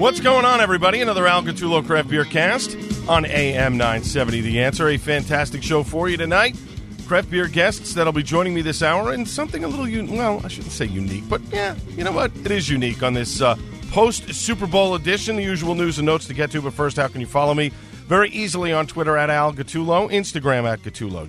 What's going on, everybody? Another Al Gattullo Craft Beer Cast on AM 970. The Answer, a fantastic show for you tonight. Craft beer guests that'll be joining me this hour, and something a little, well, I shouldn't say unique, but yeah, you know what? It is unique on this post-Super Bowl edition. The usual news and notes to get to, but first, how can you follow me? Very easily on Twitter at Al Gattullo, Instagram at Gattullo,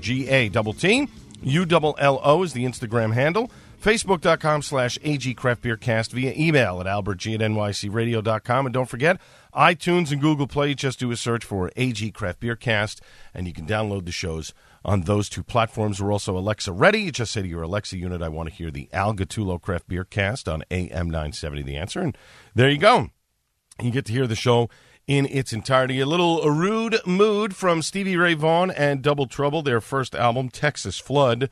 Gattullo is the Instagram handle, Facebook.com/AG Craft Beer Cast, via email at albertg@nycradio.com, and don't forget, iTunes and Google Play, just do a search for AG Craft Beer Cast, and you can download the shows on those two platforms. We're also Alexa ready. You just say to your Alexa unit, I want to hear the Al Gattullo Craft Beer Cast on AM 970, The Answer. And there you go. You get to hear the show in its entirety. A little rude mood from Stevie Ray Vaughan and Double Trouble, their first album, Texas Flood.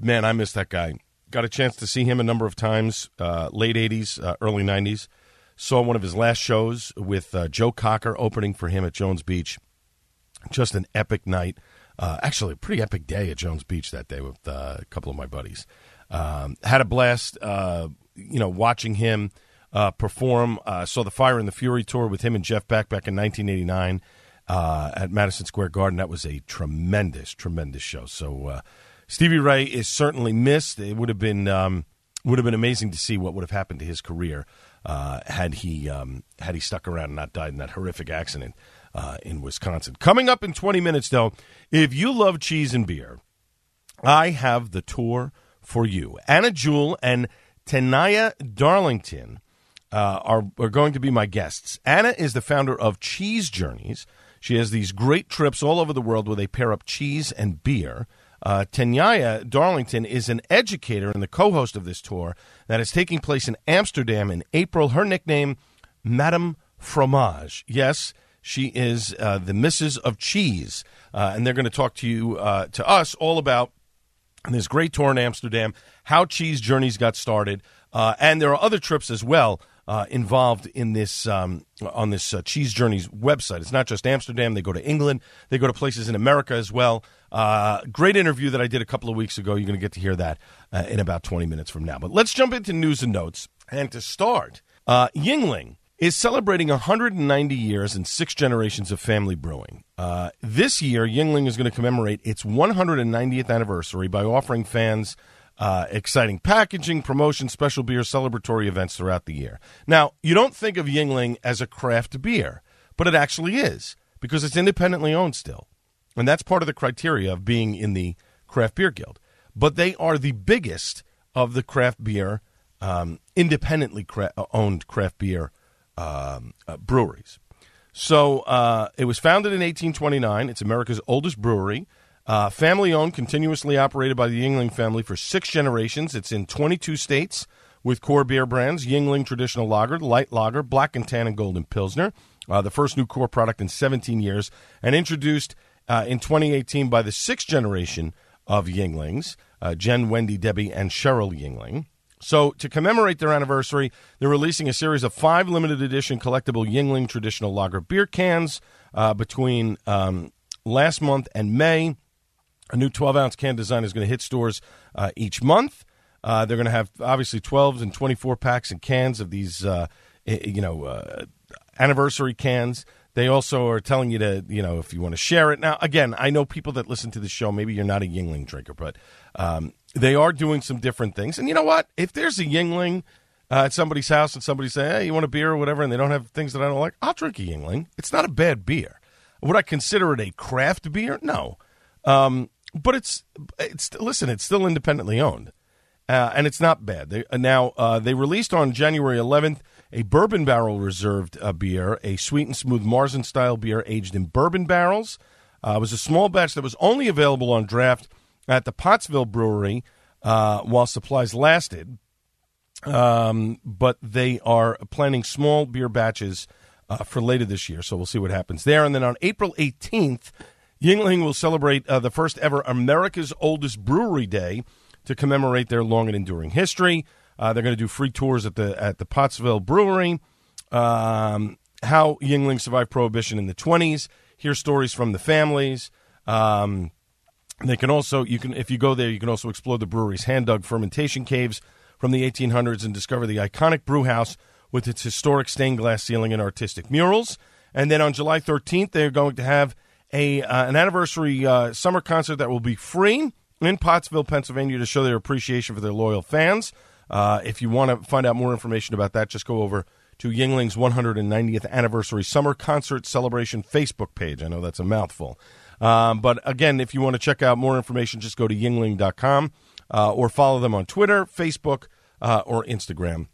Man, I miss that guy. Got a chance to see him a number of times, late 80s, early 90s. Saw one of his last shows with Joe Cocker opening for him at Jones Beach. Just an epic night. Actually, a pretty epic day at Jones Beach that day with a couple of my buddies. Had a blast, watching him perform. Saw the Fire and the Fury tour with him and Jeff Beck back in 1989 at Madison Square Garden. That was a tremendous, tremendous show. So Stevie Ray is certainly missed. It would have been amazing to see what would have happened to his career had he stuck around and not died in that horrific accident in Wisconsin. Coming up in 20 minutes, though, if you love cheese and beer, I have the tour for you. Anna Jewell and Tenaya Darlington are going to be my guests. Anna is the founder of Cheese Journeys. She has these great trips all over the world where they pair up cheese and beer. Tenaya Darlington is an educator and the co-host of this tour that is taking place in Amsterdam in April. Her nickname, Madame Fromage. Yes, she is the Mrs. of Cheese, and they're going to talk to you, to us, all about this great tour in Amsterdam, how Cheese Journeys got started, and there are other trips as well involved in this on this Cheese Journeys website. It's not just Amsterdam; they go to England, they go to places in America as well. Great interview that I did a couple of weeks ago. You're going to get to hear that in about 20 minutes from now. But let's jump into news and notes, and to start, Yuengling is celebrating 190 years and six generations of family brewing. This year, Yuengling is going to commemorate its 190th anniversary by offering fans exciting packaging, promotion, special beer, celebratory events throughout the year. Now, you don't think of Yuengling as a craft beer, but it actually is, because it's independently owned still. And that's part of the criteria of being in the Craft Beer Guild. But they are the biggest of the craft beer, independently owned craft beer breweries. So it was founded in 1829. It's America's oldest brewery, family-owned, continuously operated by the Yuengling family for six generations. It's in 22 states with core beer brands: Yuengling Traditional Lager, Light Lager, Black and Tan, and Golden Pilsner. The first new core product in 17 years, and introduced in 2018 by the sixth generation of Yuenglings, Jen, Wendy, Debbie, and Cheryl Yuengling. So to commemorate their anniversary, they're releasing a series of five limited-edition collectible Yuengling Traditional Lager beer cans between last month and May. A new 12-ounce can design is going to hit stores each month. They're going to have, obviously, 12s and 24-packs and cans of these, anniversary cans. They also are telling you to, if you want to share it. Now, again, I know people that listen to the show, maybe you're not a Yuengling drinker, but they are doing some different things. And you know what? If there's a Yuengling at somebody's house and somebody says, hey, you want a beer or whatever, and they don't have things that I don't like, I'll drink a Yuengling. It's not a bad beer. Would I consider it a craft beer? No. But it's still independently owned. and it's not bad. They released on January 11th a bourbon barrel reserved beer, a sweet and smooth Marzen-style beer aged in bourbon barrels. It was a small batch that was only available on draft at the Pottsville Brewery while supplies lasted. But they are planning small beer batches for later this year, so we'll see what happens there. And then on April 18th, Yuengling will celebrate the first ever America's Oldest Brewery Day to commemorate their long and enduring history. They're going to do free tours at the Pottsville Brewery, how Yuengling survived Prohibition in the 1920s, hear stories from the families. They can also, if you go there, you can also explore the brewery's hand-dug fermentation caves from the 1800s and discover the iconic brew house with its historic stained glass ceiling and artistic murals. And then on July 13th, they're going to have an anniversary summer concert that will be free in Pottsville, Pennsylvania, to show their appreciation for their loyal fans. If you want to find out more information about that, just go over to Yuengling's 190th Anniversary Summer Concert Celebration Facebook page. I know that's a mouthful. But, again, if you want to check out more information, just go to yuengling.com or follow them on Twitter, Facebook, or Instagram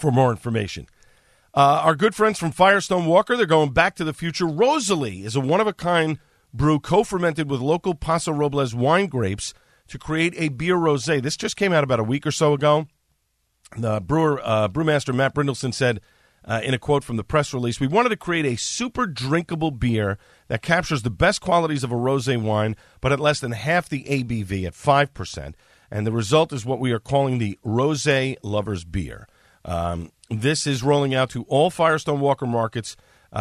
for more information. Our good friends from Firestone Walker, they're going back to the future. Rosalie is a one-of-a-kind brew co-fermented with local Paso Robles wine grapes to create a beer rosé. This just came out about a week or so ago. The brewmaster Matt Brindleson said in a quote from the press release, "We wanted to create a super drinkable beer that captures the best qualities of a rosé wine, but at less than half the ABV at 5%. And the result is what we are calling the Rosé Lover's Beer. This is rolling out to all Firestone Walker markets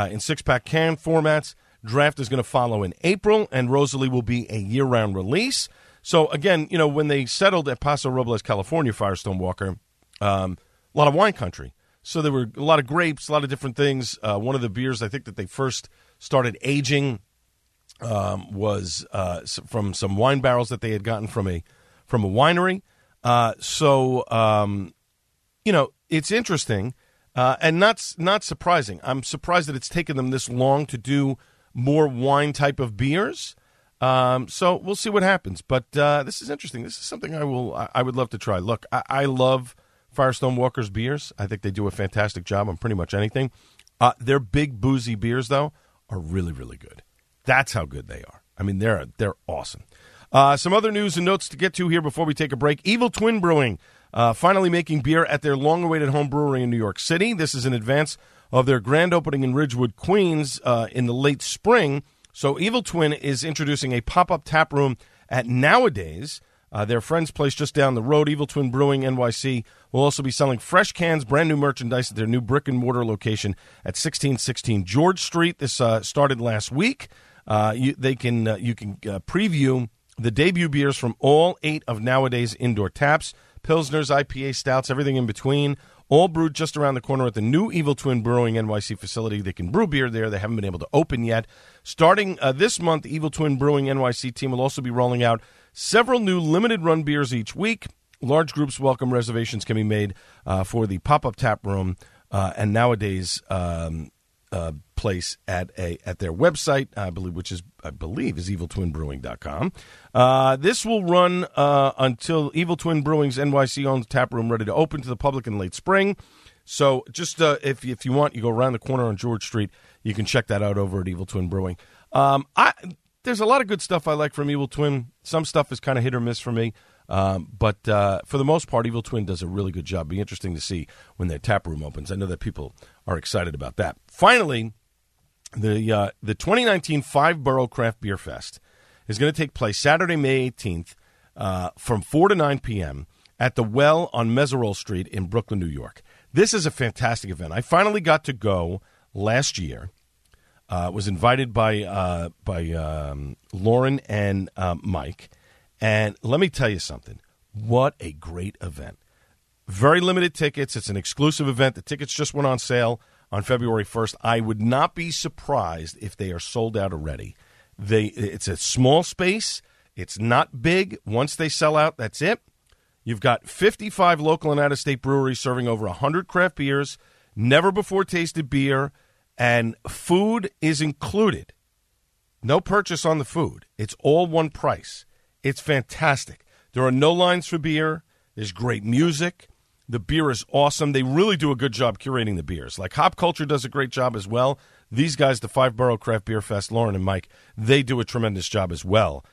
in six-pack can formats. Draft is going to follow in April, and Rosalie will be a year-round release." So, again, you know, when they settled at Paso Robles, California, Firestone Walker, a lot of wine country. So there were a lot of grapes, a lot of different things. One of the beers I think that they first started aging was from some wine barrels that they had gotten from a winery. You know, it's interesting and not surprising. I'm surprised that it's taken them this long to do more wine type of beers. So we'll see what happens. But this is interesting. This is something I would love to try. Look, I love Firestone Walker's beers. I think they do a fantastic job on pretty much anything. Their big boozy beers, though, are really, really good. That's how good they are. I mean, they're awesome. Some other news and notes to get to here before we take a break. Evil Twin Brewing finally making beer at their long-awaited home brewery in New York City. This is in advance of their grand opening in Ridgewood, Queens in the late spring. So Evil Twin is introducing a pop-up tap room at Nowadays, their friend's place just down the road. Evil Twin Brewing NYC will also be selling fresh cans, brand-new merchandise at their new brick-and-mortar location at 1616 George Street. This started last week. You can preview the debut beers from all 8 of Nowadays' indoor taps, Pilsners, IPA, Stouts, everything in between, all brewed just around the corner at the new Evil Twin Brewing NYC facility. They can brew beer there. They haven't been able to open yet. Starting this month, the Evil Twin Brewing NYC team will also be rolling out several new limited-run beers each week. Large groups welcome reservations can be made for the pop-up tap room and Nowadays place at their website, I believe is eviltwinbrewing.com. This will run until Evil Twin Brewing's NYC owns tap room ready to open to the public in late spring. So just if you want, you go around the corner on George Street. You can check that out over at Evil Twin Brewing. There's a lot of good stuff I like from Evil Twin. Some stuff is kind of hit or miss for me, but for the most part, Evil Twin does a really good job. Be interesting to see when their tap room opens. I know that people are excited about that. Finally, the 2019 Five Borough Craft Beer Fest is going to take place Saturday, May 18th, from 4 to 9 p.m. at The Well on Meserole Street in Brooklyn, New York. This is a fantastic event. I finally got to go last year. Was invited by Lauren and Mike, and let me tell you something. What a great event! Very limited tickets. It's an exclusive event. The tickets just went on sale on February 1st. I would not be surprised if they are sold out already. It's a small space. It's not big. Once they sell out, that's it. You've got 55 local and out-of-state breweries serving over 100 craft beers, never before tasted beer. And food is included. No purchase on the food. It's all one price. It's fantastic. There are no lines for beer. There's great music. The beer is awesome. They really do a good job curating the beers. Like Hop Culture does a great job as well. These guys, the Five Borough Craft Beer Fest, Lauren and Mike, they do a tremendous job as well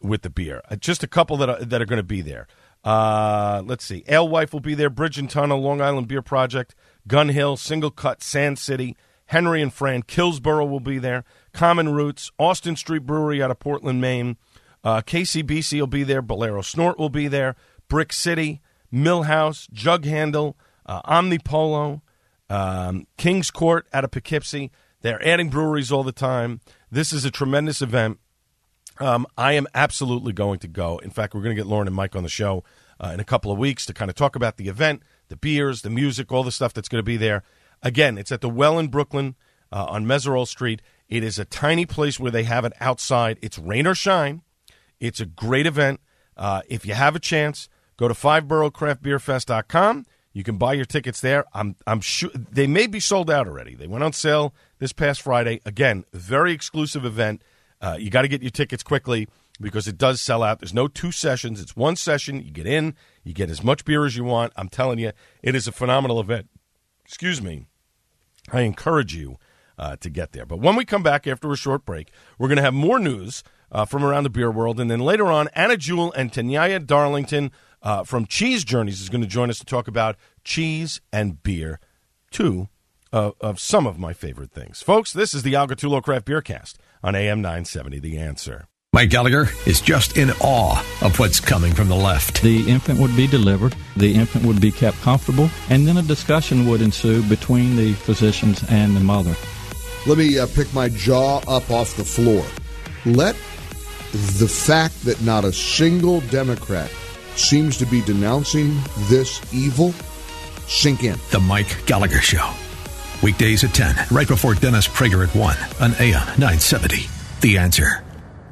with the beer. Just a couple that are going to be there. Let's see. Alewife will be there. Bridge and Tunnel, Long Island Beer Project, Gun Hill, Single Cut, Sand City, Henry and Fran, Killsborough will be there. Common Roots, Austin Street Brewery out of Portland, Maine. KCBC will be there. Bolero Snort will be there. Brick City, Millhouse, Jug Handle, Omnipolo, Kings Court out of Poughkeepsie. They're adding breweries all the time. This is a tremendous event. I am absolutely going to go. In fact, we're going to get Lauren and Mike on the show in a couple of weeks to kind of talk about the event, the beers, the music, all the stuff that's going to be there. Again, it's at The Well in Brooklyn on Meserole Street. It is a tiny place where they have it outside. It's rain or shine. It's a great event. If you have a chance, go to fiveboroughcraftbeerfest.com. You can buy your tickets there. I'm sure they may be sold out already. They went on sale this past Friday. Again, very exclusive event. You got to get your tickets quickly because it does sell out. There's no two sessions. It's one session. You get in. You get as much beer as you want. I'm telling you, it is a phenomenal event. Excuse me. I encourage you to get there. But when we come back after a short break, we're going to have more news from around the beer world. And then later on, Anna Jewell and Tenaya Darlington from Cheese Journeys is going to join us to talk about cheese and beer, two of some of my favorite things. Folks, this is the Al Gattullo Craft Beer Cast on AM 970, The Answer. Mike Gallagher is just in awe of what's coming from the left. The infant would be delivered, the infant would be kept comfortable, and then a discussion would ensue between the physicians and the mother. Let me pick my jaw up off the floor. Let the fact that not a single Democrat seems to be denouncing this evil sink in. The Mike Gallagher Show. Weekdays at 10, right before Dennis Prager at 1 on AM 970. The Answer.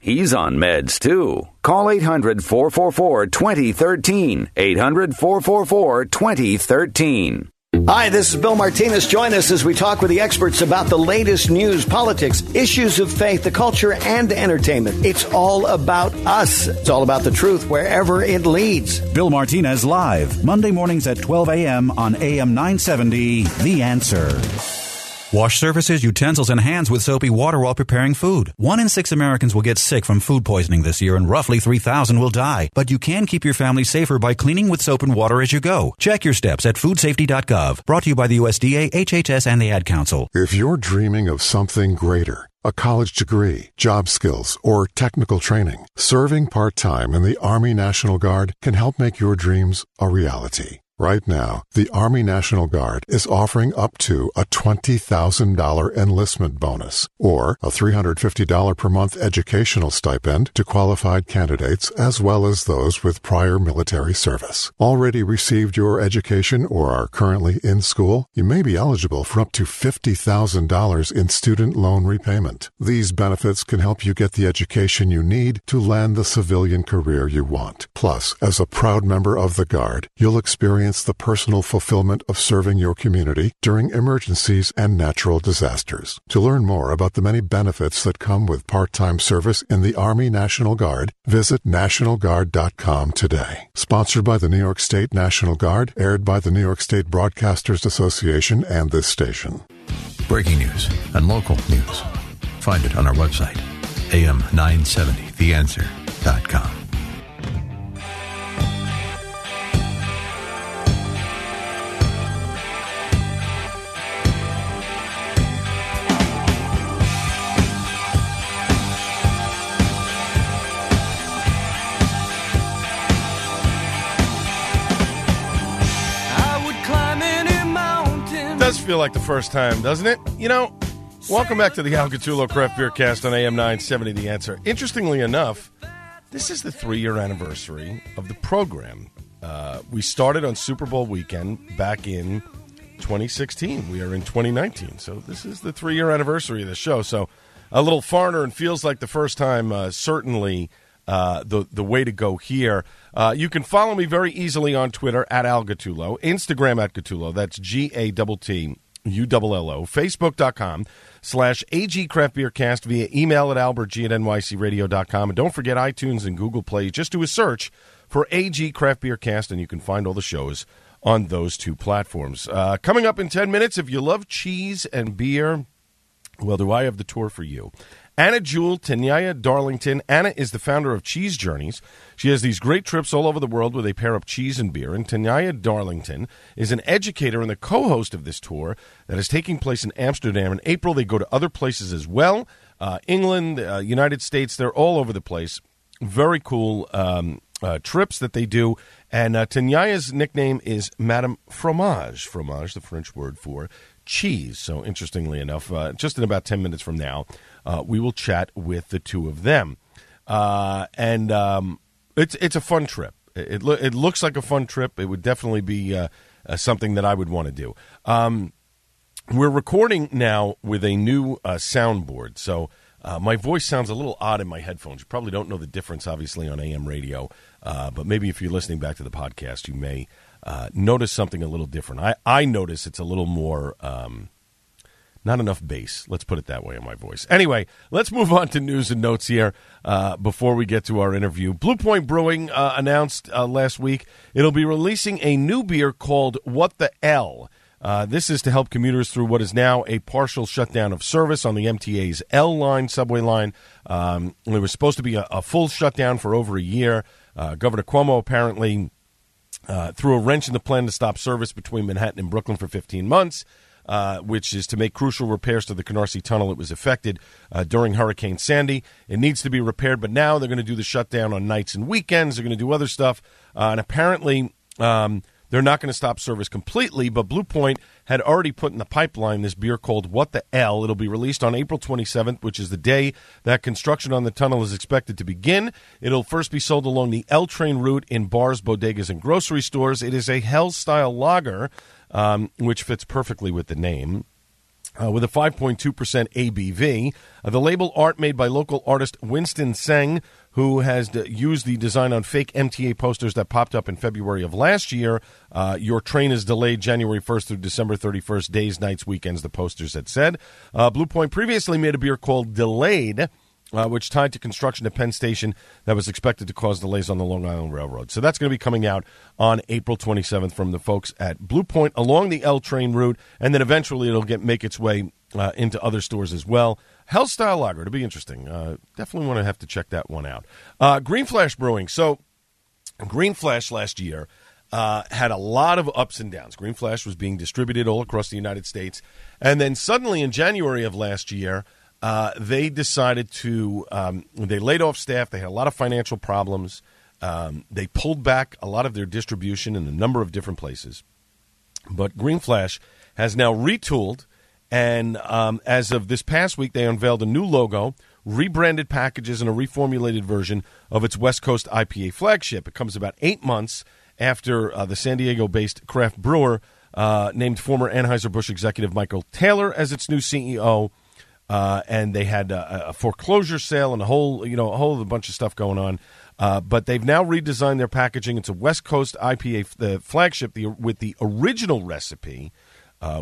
He's on meds, too. Call 800-444-2013. 800-444-2013. Hi, this is Bill Martinez. Join us as we talk with the experts about the latest news, politics, issues of faith, the culture, and entertainment. It's all about us. It's all about the truth wherever it leads. Bill Martinez Live, Monday mornings at 12 a.m. on AM 970, The Answer. Wash surfaces, utensils, and hands with soapy water while preparing food. 1 in 6 Americans will get sick from food poisoning this year, and roughly 3,000 will die. But you can keep your family safer by cleaning with soap and water as you go. Check your steps at foodsafety.gov. Brought to you by the USDA, HHS, and the Ad Council. If you're dreaming of something greater, a college degree, job skills, or technical training, serving part-time in the Army National Guard can help make your dreams a reality. Right now, the Army National Guard is offering up to a $20,000 enlistment bonus or a $350 per month educational stipend to qualified candidates as well as those with prior military service. Already received your education or are currently in school? You may be eligible for up to $50,000 in student loan repayment. These benefits can help you get the education you need to land the civilian career you want. Plus, as a proud member of the Guard, you'll experience the personal fulfillment of serving your community during emergencies and natural disasters. To learn more about the many benefits that come with part-time service in the Army National Guard, visit NationalGuard.com today. Sponsored by the New York State National Guard, aired by the New York State Broadcasters Association and this station. Breaking news and local news. Find it on our website, am970theanswer.com. feel like the first time, doesn't it? You know, welcome back to the Al Gattullo Craft Beer Cast on AM 970, The Answer. Interestingly enough, this is the 3-year anniversary of the program. We started on Super Bowl weekend back in 2016. We are in 2019, so this is the 3-year anniversary of the show. So a little farther and feels like the first time, certainly the way to go here. You can follow me very easily on Twitter, at Al Gattullo, Instagram at Gattullo, that's GATTULLO, Facebook.com/AG Craft Beer Cast, via email at albertg at nycradio.com. And don't forget iTunes and Google Play. Just do a search for AG Craft Beer Cast, and you can find all the shows on those two platforms. Coming up in 10 minutes, if you love cheese and beer, well, do I have the tour for you. Anna Jewell, Tenaya Darlington. Anna is the founder of Cheese Journeys. She has these great trips all over the world where they pair up cheese and beer. And Tenaya Darlington is an educator and the co-host of this tour that is taking place in Amsterdam in April. They go to other places as well, England, United States. They're all over the place. Very cool trips that they do. And Tenaya's nickname is Madame Fromage. Fromage, the French word for cheese. So interestingly enough, just in about 10 minutes from now, we will chat with the two of them. It's a fun trip. It looks like a fun trip. It would definitely be something that I would want to do. We're recording now with a new soundboard, so my voice sounds a little odd in my headphones. You probably don't know the difference, obviously, on AM radio, but maybe if you're listening back to the podcast, you may notice something a little different. I notice it's a little more, not enough bass. Let's put it that way in my voice. Anyway, let's move on to news and notes here before we get to our interview. Blue Point Brewing announced last week it'll be releasing a new beer called What the L. This is to help commuters through what is now a partial shutdown of service on the MTA's L line, subway line. There was supposed to be a full shutdown for over a year. Governor Cuomo apparently threw a wrench in the plan to stop service between Manhattan and Brooklyn for 15 months, which is to make crucial repairs to the Canarsie Tunnel. It was affected during Hurricane Sandy. It needs to be repaired, but now they're going to do the shutdown on nights and weekends. They're going to do other stuff. And apparently, they're not going to stop service completely, but Blue Point had already put in the pipeline this beer called What the L. It'll be released on April 27th, which is the day that construction on the tunnel is expected to begin. It'll first be sold along the L train route in bars, bodegas, and grocery stores. It is a hell-style lager, which fits perfectly with the name. With a 5.2% ABV, the label art made by local artist Winston Seng, who has used the design on fake MTA posters that popped up in February of last year. Your train is delayed January 1st through December 31st, days, nights, weekends, the posters had said. Blue Point previously made a beer called Delayed, which tied to construction at Penn Station that was expected to cause delays on the Long Island Railroad. So that's going to be coming out on April 27th from the folks at Blue Point along the L train route, and then eventually it'll make its way into other stores as well. Hell Style Lager, to be interesting. Definitely want to have to check that one out. Green Flash Brewing. So Green Flash last year had a lot of ups and downs. Green Flash was being distributed all across the United States, and then suddenly in January of last year, they decided to, they laid off staff. They had a lot of financial problems. They pulled back a lot of their distribution in a number of different places. But Green Flash has now retooled, and as of this past week, they unveiled a new logo, rebranded packages, and a reformulated version of its West Coast IPA flagship. It comes about 8 months after the San Diego-based craft brewer named former Anheuser-Busch executive Michael Taylor as its new CEO. And they had a foreclosure sale and a whole bunch of stuff going on. But they've now redesigned their packaging. It's a West Coast IPA, the flagship, with the original recipe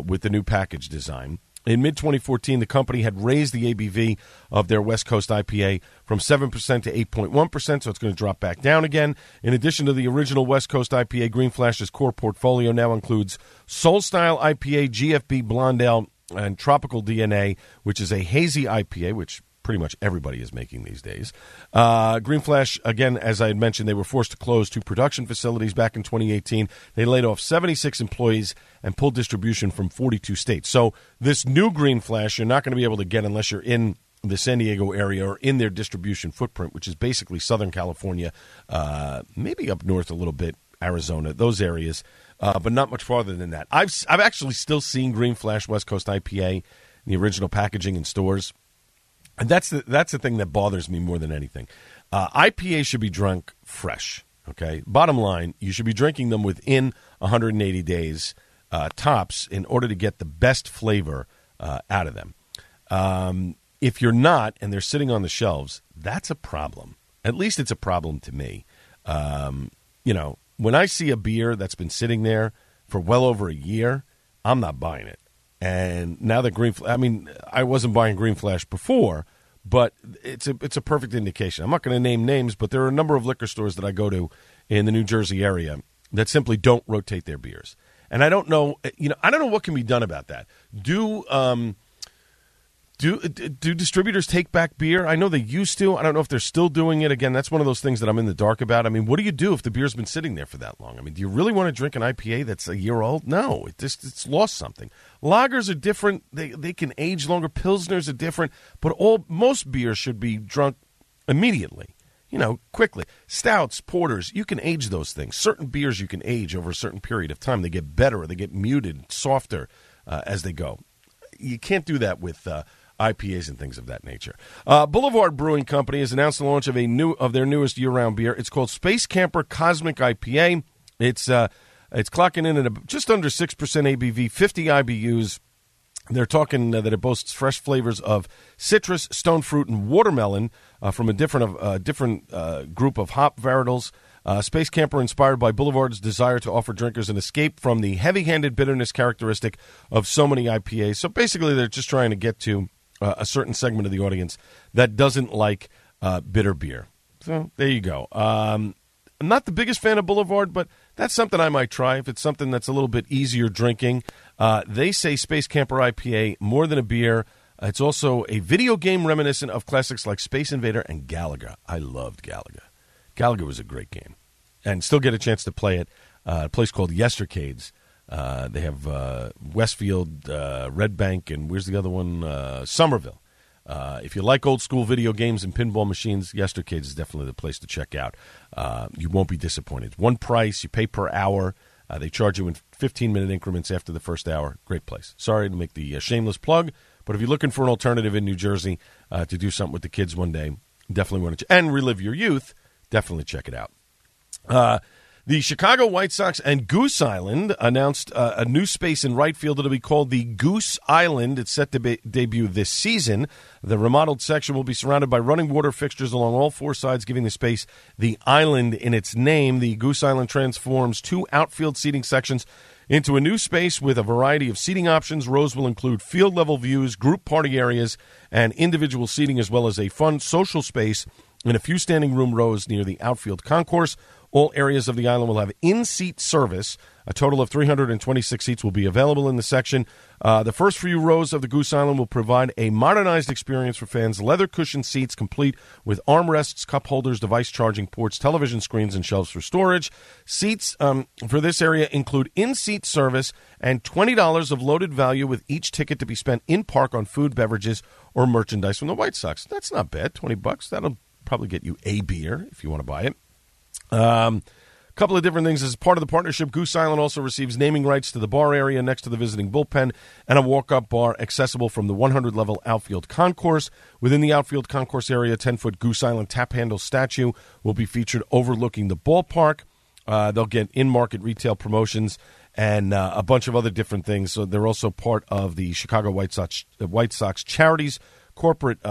with the new package design. In mid-2014, the company had raised the ABV of their West Coast IPA from 7% to 8.1%, so it's going to drop back down again. In addition to the original West Coast IPA, Green Flash's core portfolio now includes Soul Style IPA, GFB Blonde Ale, and Tropical DNA, which is a hazy IPA, which pretty much everybody is making these days. Green Flash, again, as I had mentioned, they were forced to close 2 production facilities back in 2018. They laid off 76 employees and pulled distribution from 42 states. So this new Green Flash you're not going to be able to get unless you're in the San Diego area or in their distribution footprint, which is basically Southern California, maybe up north a little bit, Arizona, those areas. but not much farther than that. I've actually still seen Green Flash West Coast IPA in the original packaging in stores, and that's the thing that bothers me more than anything. IPA should be drunk fresh. Okay, bottom line, you should be drinking them within 180 days tops in order to get the best flavor out of them. If you're not, and they're sitting on the shelves, that's a problem. At least it's a problem to me. When I see a beer that's been sitting there for well over a year, I'm not buying it. And now that I wasn't buying Green Flash before, but it's a perfect indication. I'm not going to name names, but there are a number of liquor stores that I go to in the New Jersey area that simply don't rotate their beers. And I don't know, what can be done about that. Do distributors take back beer? I know they used to. I don't know if they're still doing it. Again, that's one of those things that I'm in the dark about. I mean, what do you do if the beer's been sitting there for that long? I mean, do you really want to drink an IPA that's a year old? No, it's lost something. Lagers are different. They can age longer. Pilsners are different. But most beers should be drunk immediately, quickly. Stouts, porters, you can age those things. Certain beers you can age over a certain period of time. They get better. They get muted, softer as they go. You can't do that with... IPAs and things of that nature. Boulevard Brewing Company has announced the launch of their newest year-round beer. It's called Space Camper Cosmic IPA. It's clocking in at just under 6% ABV, 50 IBUs. They're talking that it boasts fresh flavors of citrus, stone fruit, and watermelon from a different group of hop varietals. Space Camper, inspired by Boulevard's desire to offer drinkers an escape from the heavy-handed bitterness characteristic of so many IPAs. So basically, they're just trying to get to a certain segment of the audience that doesn't like bitter beer. So there you go. I'm not the biggest fan of Boulevard, but that's something I might try if it's something that's a little bit easier drinking. They say Space Camper IPA, more than a beer. It's also a video game reminiscent of classics like Space Invader and Galaga. I loved Galaga. Galaga was a great game. And still get a chance to play it. A place called Yestercades. They have Westfield, Red Bank, and where's the other one? Somerville. If you like old-school video games and pinball machines, Yestercades is definitely the place to check out. You won't be disappointed. One price, you pay per hour. They charge you in 15-minute increments after the first hour. Great place. Sorry to make the shameless plug, but if you're looking for an alternative in New Jersey to do something with the kids one day, definitely want to and relive your youth, definitely check it out. The Chicago White Sox and Goose Island announced a new space in right field. It'll be called the Goose Island. It's set to debut this season. The remodeled section will be surrounded by running water fixtures along all four sides, giving the space the island in its name. The Goose Island transforms two outfield seating sections into a new space with a variety of seating options. Rows will include field-level views, group party areas, and individual seating, as well as a fun social space and a few standing room rows near the outfield concourse. All areas of the island will have in-seat service. A total of 326 seats will be available in the section. The first few rows of the Goose Island will provide a modernized experience for fans. Leather cushioned seats complete with armrests, cup holders, device charging ports, television screens, and shelves for storage. Seats for this area include in-seat service and $20 of loaded value with each ticket to be spent in-park on food, beverages, or merchandise from the White Sox. That's not bad, 20 bucks. That'll probably get you a beer if you want to buy it. A couple of different things. As part of the partnership, Goose Island also receives naming rights to the bar area next to the visiting bullpen and a walk-up bar accessible from the 100-level outfield concourse. Within the outfield concourse area, 10-foot Goose Island tap handle statue will be featured overlooking the ballpark. They'll get in-market retail promotions and a bunch of other different things. So they're also part of the Chicago White Sox Charities Corporate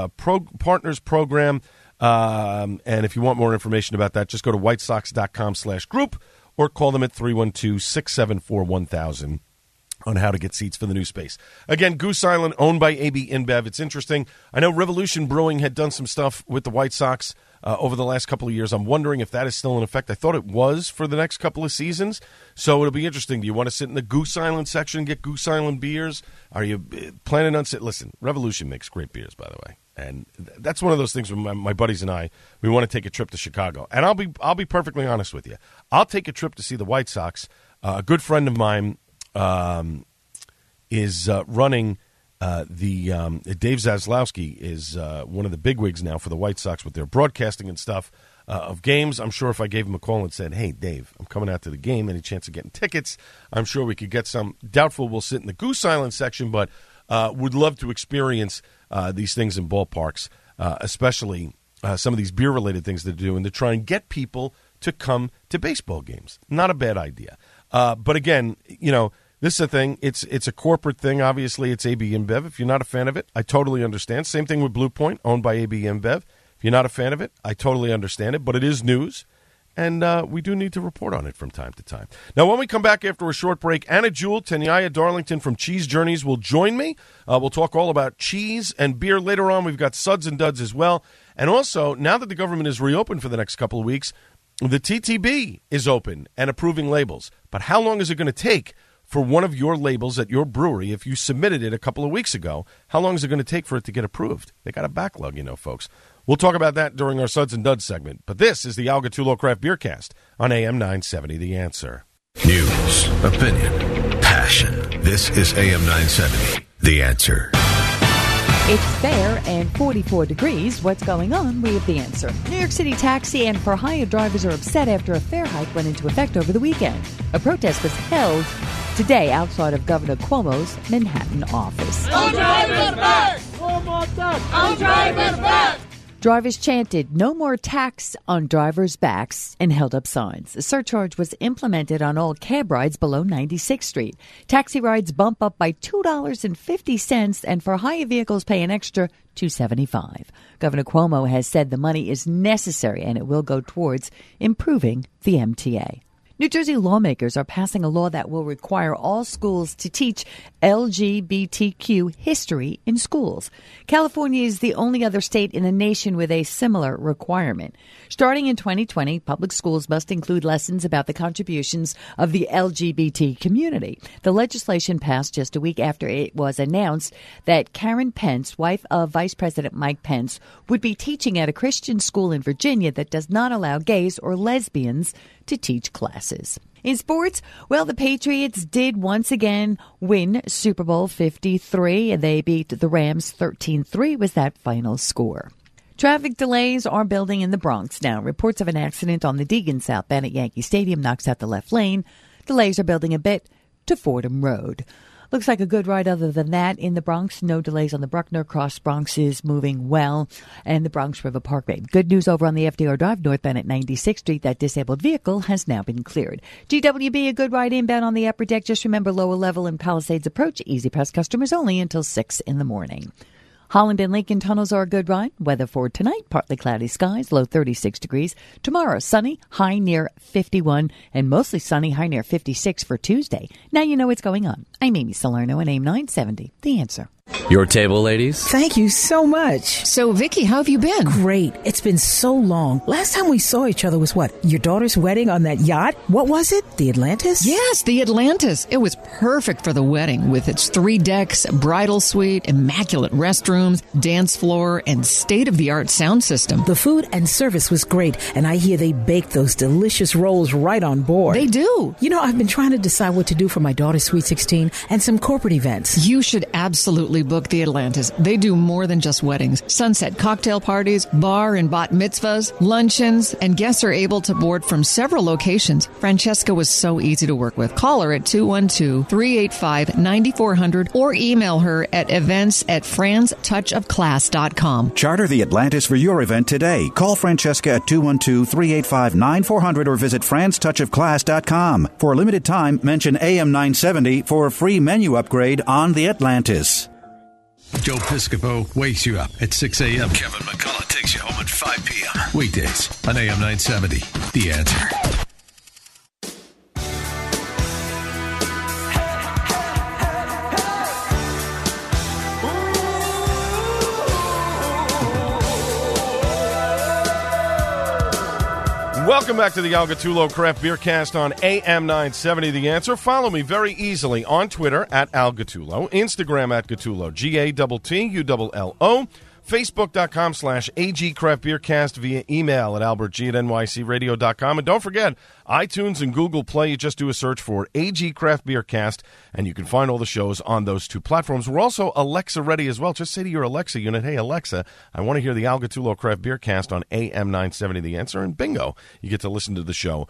Partners Program. And if you want more information about that, just go to whitesox.com/group or call them at 312-674-1000 on how to get seats for the new space. Again, Goose Island, owned by AB InBev. It's interesting. I know Revolution Brewing had done some stuff with the White Sox over the last couple of years. I'm wondering if that is still in effect. I thought it was for the next couple of seasons, so it'll be interesting. Do you want to sit in the Goose Island section, get Goose Island beers? Are you planning on sitting? Listen, Revolution makes great beers, by the way. And that's one of those things where my buddies and I, we want to take a trip to Chicago. And I'll be perfectly honest with you. I'll take a trip to see the White Sox. A good friend of mine is running Dave Zaslowski is one of the bigwigs now for the White Sox with their broadcasting and stuff. of games. I'm sure if I gave him a call and said, hey, Dave, I'm coming out to the game, any chance of getting tickets, I'm sure we could get some. Doubtful we'll sit in the Goose Island section, but would love to experience these things in ballparks, especially some of these beer-related things to do, and to try and get people to come to baseball games. Not a bad idea. But again, you know, this is a thing. It's a corporate thing. Obviously, it's AB InBev. If you're not a fan of it, I totally understand. Same thing with Blue Point, owned by AB InBev. If you're not a fan of it, I totally understand it, but it is news, and we do need to report on it from time to time. Now, when we come back after a short break, Anna Jewell, Tenaya Darlington from Cheese Journeys will join me. We'll talk all about cheese and beer later on. We've got suds and duds as well. And also, now that the government is reopened for the next couple of weeks, the TTB is open and approving labels. But how long is it going to take for one of your labels at your brewery, if you submitted it a couple of weeks ago, how long is it going to take for it to get approved? They got a backlog, you know, folks. We'll talk about that during our Suds and Duds segment. But this is the Al Gattullo Craft Beer Cast on AM 970, The Answer. News, opinion, passion. This is AM 970, The Answer. It's fair and 44 degrees. What's going on? We have the answer. New York City taxi and for-hire drivers are upset after a fare hike went into effect over the weekend. A protest was held today outside of Governor Cuomo's Manhattan office. I'll drive us back! I'll drive us back! Drivers chanted, no more tax on drivers' backs, and held up signs. A surcharge was implemented on all cab rides below 96th Street. Taxi rides bump up by $2.50, and for hire vehicles pay an extra $2.75. Governor Cuomo has said the money is necessary and it will go towards improving the MTA. New Jersey lawmakers are passing a law that will require all schools to teach LGBTQ history in schools. California is the only other state in the nation with a similar requirement. Starting in 2020, public schools must include lessons about the contributions of the LGBT community. The legislation passed just a week after it was announced that Karen Pence, wife of Vice President Mike Pence, would be teaching at a Christian school in Virginia that does not allow gays or lesbians to teach classes. In sports, well, the Patriots did once again win Super Bowl 53, and they beat the Rams 13-3 was that final score. Traffic delays are building in the Bronx now. Reports of an accident on the Deegan southbound at Yankee Stadium knocks out the left lane. Delays are building a bit to Fordham Road. Looks like a good ride other than that in the Bronx. No delays on the Bruckner. Cross Bronx is moving well. And the Bronx River Parkway. Good news over on the FDR Drive northbound at 96th Street. That disabled vehicle has now been cleared. GWB, a good ride inbound on the upper deck. Just remember lower level and Palisades Approach. Easy Pass customers only until 6 in the morning. Holland and Lincoln tunnels are a good ride. Weather for tonight, partly cloudy skies, low 36 degrees. Tomorrow, sunny, high near 51, and mostly sunny, high near 56 for Tuesday. Now you know what's going on. I'm Amy Salerno and AM 970, The Answer. Your table, ladies. Thank you so much. So, Vicky, how have you been? Great. It's been so long. Last time we saw each other was what? Your daughter's wedding on that yacht? What was it? The Atlantis? Yes, the Atlantis. It was perfect for the wedding with its 3 decks, bridal suite, immaculate restrooms, dance floor, and state-of-the-art sound system. The food and service was great, and I hear they bake those delicious rolls right on board. They do. You know, I've been trying to decide what to do for my daughter's Sweet 16 and some corporate events. You should absolutely book the Atlantis. They do more than just weddings. Sunset cocktail parties, bar and bat mitzvahs, luncheons, and guests are able to board from several locations. Francesca was so easy to work with. Call her at 212-385-9400 or email her at events@franstouchofclass.com. Charter the Atlantis for your event today. Call Francesca at 212-385-9400 or visit franstouchofclass.com. For a limited time, mention AM 970 for a free menu upgrade on the Atlantis. Joe Piscopo wakes you up at 6 a.m. Kevin McCullough takes you home at 5 p.m. Weekdays on AM 970. The Answer. Welcome back to the Al Gattullo Craft Beer Cast on AM 970, The Answer. Follow me very easily on Twitter at Al Gattullo, Instagram at Gattullo, Gattullo, Facebook.com/AG Craft Beer Cast, via email at albertg@nycradio.com. And don't forget, iTunes and Google Play. You just do a search for AG Craft Beer Cast, and you can find all the shows on those two platforms. We're also Alexa ready as well. Just say to your Alexa unit, hey, Alexa, I want to hear the Al Gattullo Craft Beer Cast on AM 970 The Answer, and bingo, you get to listen to the show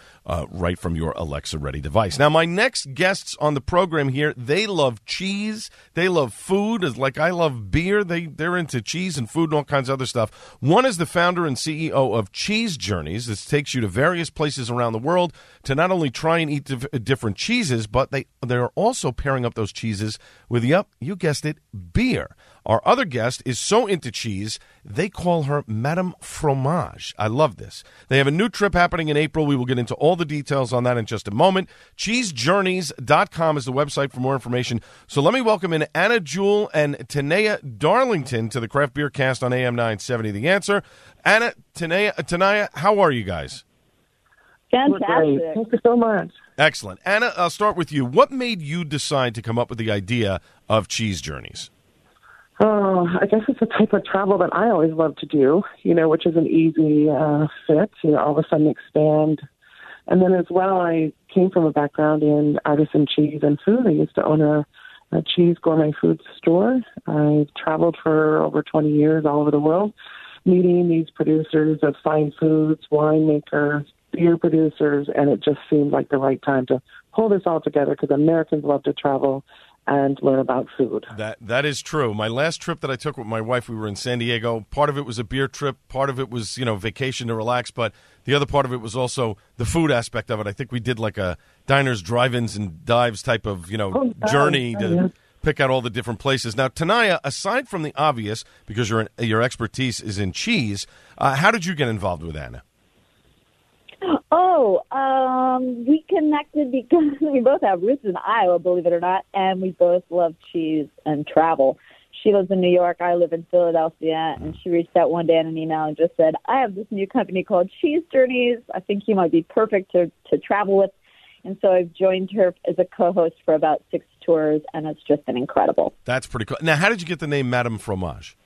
right from your Alexa ready device. Now, my next guests on the program here, they love cheese, they love food, as like I love beer. They're into cheese and food and all kinds of other stuff. One is the founder and CEO of Cheese Journeys. This takes you to various places around the world to not only try and eat different cheeses, but they're also pairing up those cheeses with, yep, you guessed it, beer. Our other guest is so into cheese, they call her Madame Fromage. I love this. They have a new trip happening in April. We will get into all the details on that in just a moment. CheeseJourneys.com is the website for more information. So let me welcome in Anna Jewell and Tenaya Darlington to the Craft Beer Cast on AM 970 The Answer. Anna, Tenaya, how are you guys? Fantastic. Thank you so much. Excellent. Anna, I'll start with you. What made you decide to come up with the idea of Cheese Journeys? Oh, I guess it's a type of travel that I always love to do, you know, which is an easy fit, you know, all of a sudden expand. And then as well, I came from a background in artisan cheese and food. I used to own a cheese gourmet food store. I've traveled for over 20 years all over the world, meeting these producers of fine foods, winemakers, beer producers, and it just seemed like the right time to pull this all together because Americans love to travel and learn about food. That is true. My last trip that I took with my wife, we were in San Diego. Part of it was a beer trip. Part of it was, you know, vacation to relax. But the other part of it was also the food aspect of it. I think we did like a diners, drive-ins, and dives type of, you know, journey to pick out all the different places. Now, Tenaya, aside from the obvious, because your expertise is in cheese, how did you get involved with Anna? We connected because we both have roots in Iowa, believe it or not, and we both love cheese and travel. She lives in New York, I live in Philadelphia, and she reached out one day in an email and just said, I have this new company called Cheese Journeys. I think you might be perfect to travel with. And so I've joined her as a co-host for about 6 tours, and it's just been incredible. That's pretty cool. Now, how did you get the name Madame Fromage?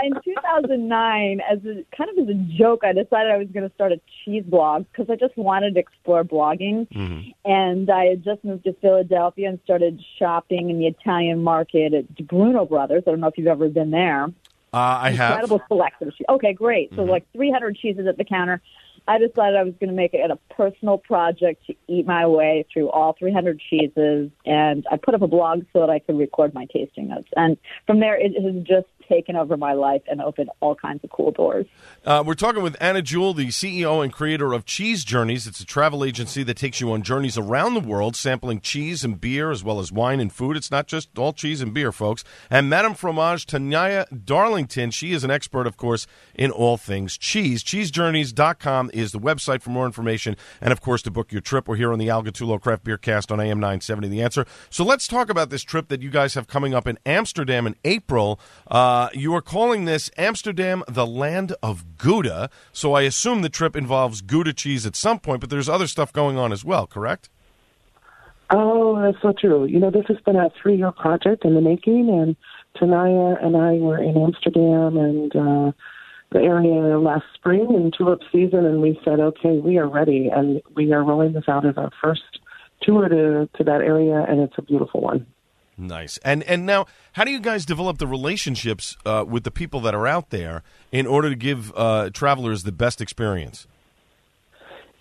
In 2009, as a joke, I decided I was going to start a cheese blog because I just wanted to explore blogging. Mm-hmm. And I had just moved to Philadelphia and started shopping in the Italian market at Bruno Brothers. I don't know if you've ever been there. I have. Incredible selection. Okay, great. Mm-hmm. So like 300 cheeses at the counter. I decided I was going to make it a personal project to eat my way through all 300 cheeses. And I put up a blog so that I could record my tasting notes. And from there, it has just taken over my life and opened all kinds of cool doors. We're talking with Anna Jewell, the CEO and creator of Cheese Journeys. It's a travel agency that takes you on journeys around the world, sampling cheese and beer as well as wine and food. It's not just all cheese and beer, folks. And Madame Fromage, Tenaya Darlington, she is an expert, of course, in all things cheese. CheeseJourneys.com is the website for more information. And, of course, to book your trip, we're here on the Al Gattullo Craft Beer Cast on AM 970 The Answer. So let's talk about this trip that you guys have coming up in Amsterdam in April. You are calling this Amsterdam the Land of Gouda, so I assume the trip involves Gouda cheese at some point, but there's other stuff going on as well, correct? Oh, that's so true. You know, this has been a 3-year project in the making, and Tenaya and I were in Amsterdam and the area last spring in tulip season, and we said, okay, we are ready, and we are rolling this out as our first tour to that area, and it's a beautiful one. Nice. And now, how do you guys develop the relationships with the people that are out there in order to give travelers the best experience?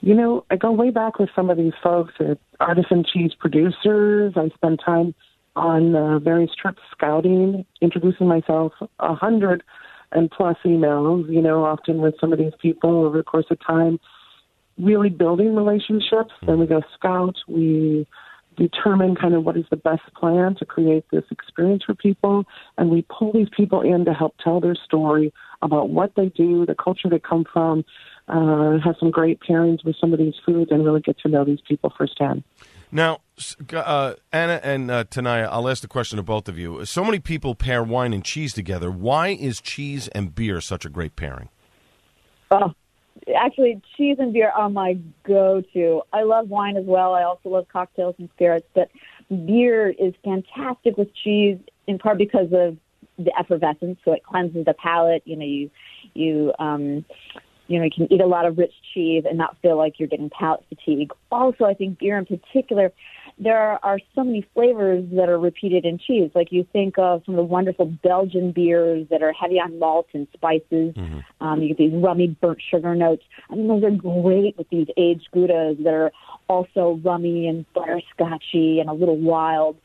You know, I go way back with some of these folks, artisan cheese producers. I spend time on various trips scouting, introducing myself 100+ emails, you know, often with some of these people over the course of time, really building relationships. Mm-hmm. Then we go scout. We determine kind of what is the best plan to create this experience for people, and we pull these people in to help tell their story about what they do, the culture they come from, have some great pairings with some of these foods, and really get to know these people firsthand. Now, Anna and Tenaya, I'll ask the question to both of you. So many people pair wine and cheese together. Why is cheese and beer such a great pairing? Oh. Actually, cheese and beer are my go-to. I love wine as well. I also love cocktails and spirits, but beer is fantastic with cheese, in part because of the effervescence, so it cleanses the palate. You know, you you know, you can eat a lot of rich cheese and not feel like you're getting palate fatigue. Also, I think beer in particular, there are so many flavors that are repeated in cheese. Like you think of some of the wonderful Belgian beers that are heavy on malt and spices. Mm-hmm. You get these rummy burnt sugar notes. I mean, those are great with these aged Goudas that are also rummy and butterscotchy and a little wild.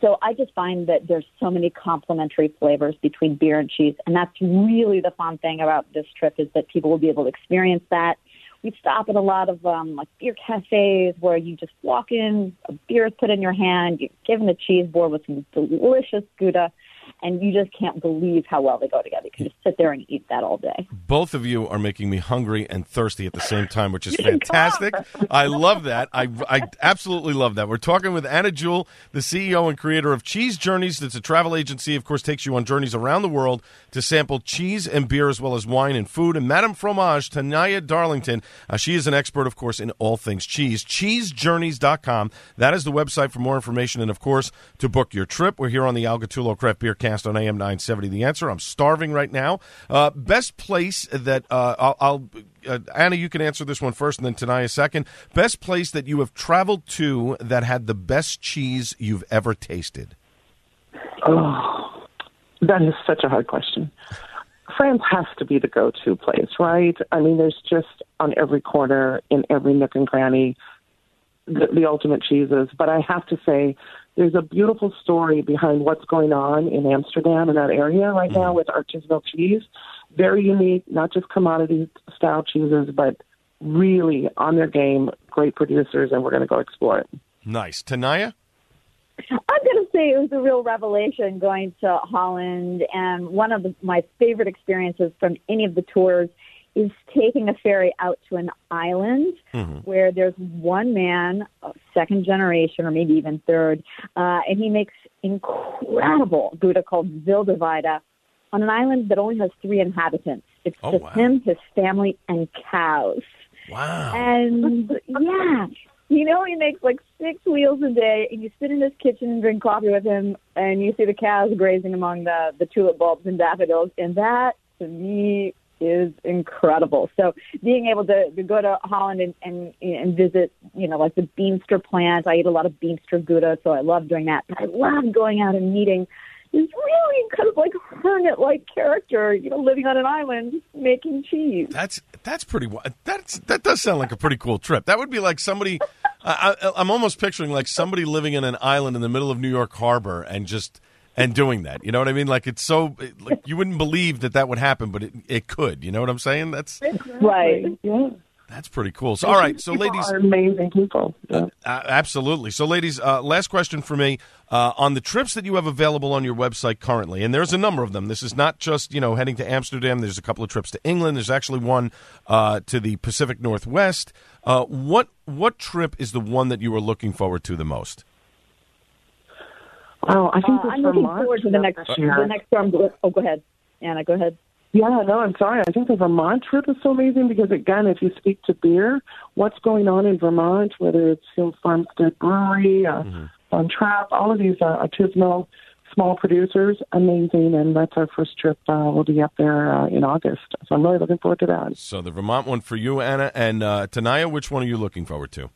So I just find that there's so many complementary flavors between beer and cheese. And that's really the fun thing about this trip is that people will be able to experience that. We stop at a lot of like beer cafes where you just walk in, a beer is put in your hand, you're given a cheese board with some delicious Gouda, and you just can't believe how well they go together. You can just sit there and eat that all day. Both of you are making me hungry and thirsty at the same time, which is fantastic. I love that. I absolutely love that. We're talking with Anna Jewell, the CEO and creator of Cheese Journeys. That's a travel agency, of course, takes you on journeys around the world to sample cheese and beer as well as wine and food. And Madame Fromage, Tenaya Darlington, she is an expert, of course, in all things cheese. Cheesejourneys.com. That is the website for more information and, of course, to book your trip. We're here on the Al Gattullo Craft Beer Cast on AM 970. The Answer. I'm starving right now. Best place that Anna, you can answer this one first and then Tenaya second. Best place that you have traveled to that had the best cheese you've ever tasted? Oh, that is such a hard question. France has to be the go-to place, right? I mean, there's just on every corner, in every nook and cranny, the ultimate cheeses. But I have to say, there's a beautiful story behind what's going on in Amsterdam and that area right now with artisanal cheese. Very unique, not just commodity-style cheeses, but really on their game, great producers, and we're going to go explore it. Nice. Tenaya? I'm going to say it was a real revelation going to Holland, and one of my favorite experiences from any of the tours is taking a ferry out to an island where there's one man, second generation or maybe even third, and he makes incredible Gouda called Zildewida on an island that only has 3 inhabitants. It's just him, his family, and cows. Wow. And, yeah, you know, he makes like 6 wheels a day, and you sit in his kitchen and drink coffee with him, and you see the cows grazing among the tulip bulbs and daffodils, and that, to me, is incredible. So being able to go to Holland and visit, you know, like the Beemster plant. I eat a lot of Beemster Gouda, so I love doing that. But I love going out and meeting this really kind of like hermit-like character, you know, living on an island making cheese. That's pretty. That does sound like a pretty cool trip. That would be like somebody. I'm almost picturing like somebody living in an island in the middle of New York Harbor and just. And doing that, you know what I mean? Like, it's so, like, you wouldn't believe that would happen, but it could. You know what I'm saying? That's right. Yeah. That's pretty cool. So, all right. So, people ladies. Are amazing people. Yeah. Absolutely. So, ladies, last question for me. On the trips that you have available on your website currently, and there's a number of them. This is not just, you know, heading to Amsterdam. There's a couple of trips to England. There's actually one to the Pacific Northwest. What trip is the one that you are looking forward to the most? Oh, I think I'm looking forward to the next storm. Oh, go ahead, Anna. Go ahead. Yeah, no, I'm sorry. I think the Vermont trip is so amazing because, again, if you speak to beer, what's going on in Vermont, whether it's Hill Farmstead Brewery, Von Trapp, all of these artisanal small producers, amazing. And that's our first trip. We'll be up there in August. So I'm really looking forward to that. So the Vermont one for you, Anna. And Tenaya, which one are you looking forward to?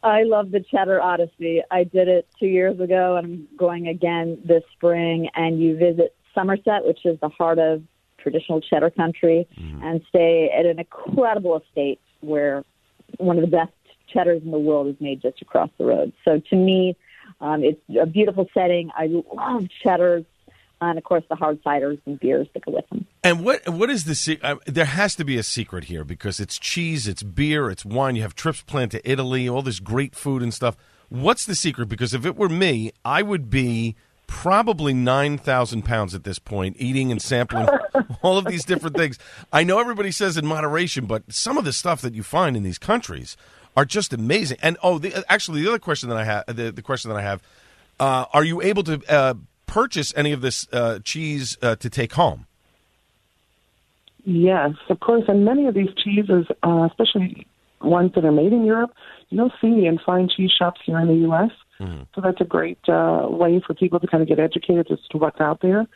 I love the Cheddar Odyssey. I did it 2 years ago, and I'm going again this spring. And you visit Somerset, which is the heart of traditional cheddar country, and stay at an incredible estate where one of the best cheddars in the world is made just across the road. So to me, it's a beautiful setting. I love cheddars. And, of course, the hard ciders and beers that go with them. And what is the there has to be a secret here because it's cheese, it's beer, it's wine. You have trips planned to Italy, all this great food and stuff. What's the secret? Because if it were me, I would be probably 9,000 pounds at this point, eating and sampling all of these different things. I know everybody says in moderation, but some of the stuff that you find in these countries are just amazing. And, the other question that I have, the question that I have, are you able to purchase any of this cheese to take home? Yes, of course. And many of these cheeses, especially ones that are made in Europe, you'll see in fine cheese shops here in the U.S. So that's a great way for people to kind of get educated as to what's out there.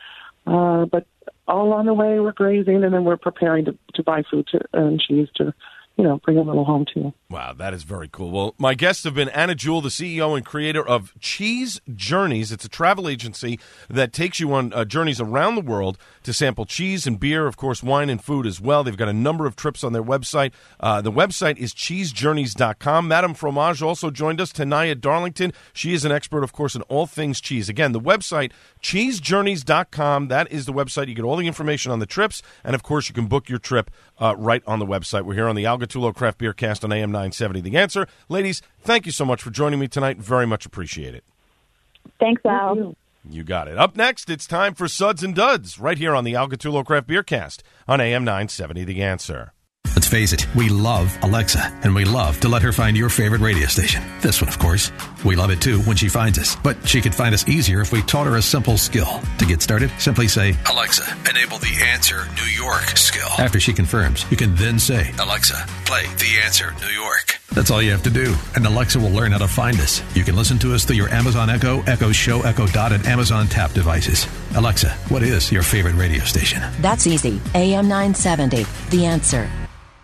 But all on the way we're grazing, and then we're preparing to buy food and cheese to, you know, bring a little home too. Wow, that is very cool. Well, my guests have been Anna Jewell, the CEO and creator of Cheese Journeys. It's a travel agency that takes you on journeys around the world to sample cheese and beer, of course, wine and food as well. They've got a number of trips on their website. The website is cheesejourneys.com. Madame Fromage also joined us, Tenaya Darlington. She is an expert, of course, in all things cheese. Again, the website, cheesejourneys.com. That is the website. You get all the information on the trips, and, of course, you can book your trip right on the website. We're here on the Al Gattullo Craft Beer Cast on AM 970. The Answer. Ladies, thank you so much for joining me tonight. Very much appreciate it. Thanks, Al. You got it. Up next, it's time for Suds and Duds, right here on the Al Gattullo Craft Beer Cast on AM 970. The Answer. Let's face it, we love Alexa, and we love to let her find your favorite radio station. This one, of course. We love it, too, when she finds us. But she could find us easier if we taught her a simple skill. To get started, simply say, Alexa, enable the Answer New York skill. After she confirms, you can then say, Alexa, play the Answer New York. That's all you have to do, and Alexa will learn how to find us. You can listen to us through your Amazon Echo, Echo Show, Echo Dot, and Amazon Tap devices. Alexa, what is your favorite radio station? That's easy. AM 970, The Answer.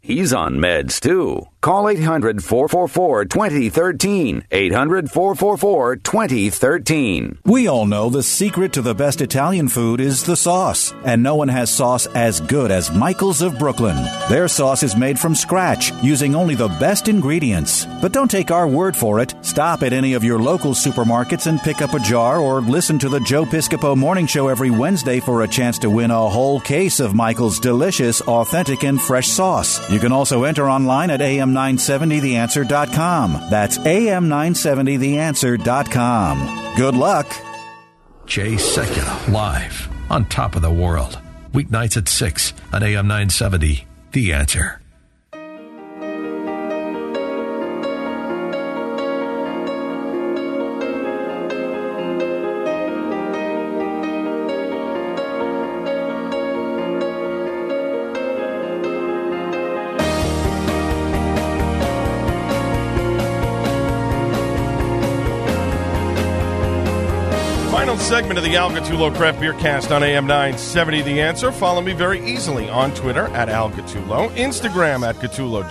He's on meds, too. Call 800-444-2013. 800-444-2013. We all know the secret to the best Italian food is the sauce. And no one has sauce as good as Michael's of Brooklyn. Their sauce is made from scratch, using only the best ingredients. But don't take our word for it. Stop at any of your local supermarkets and pick up a jar, or listen to the Joe Piscopo Morning Show every Wednesday for a chance to win a whole case of Michael's delicious, authentic, and fresh sauce. You can also enter online at am970theanswer.com. That's am970theanswer.com. Good luck. Jay Sekulow live on Top of the World. Weeknights at 6 on AM 970, The Answer. Segment of the Al Gattullo Craft Beer Cast on AM 970, The Answer. Follow me very easily on Twitter at Al Gattullo, Instagram at Gattullo,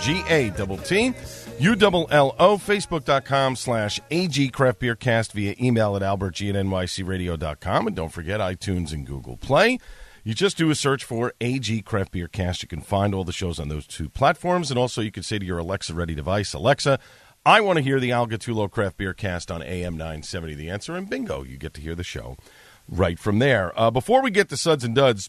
GATTULLO, Facebook.com/AG Craft Beer Cast, via email at albertg@nycradio.com. And don't forget iTunes and Google Play. You just do a search for AG Craft Beer Cast. You can find all the shows on those two platforms. And also you can say to your Alexa-ready device, Alexa, I want to hear the Al Gattullo Craft Beer Cast on AM 970, The Answer, and bingo, you get to hear the show right from there. Before we get to Suds and Duds,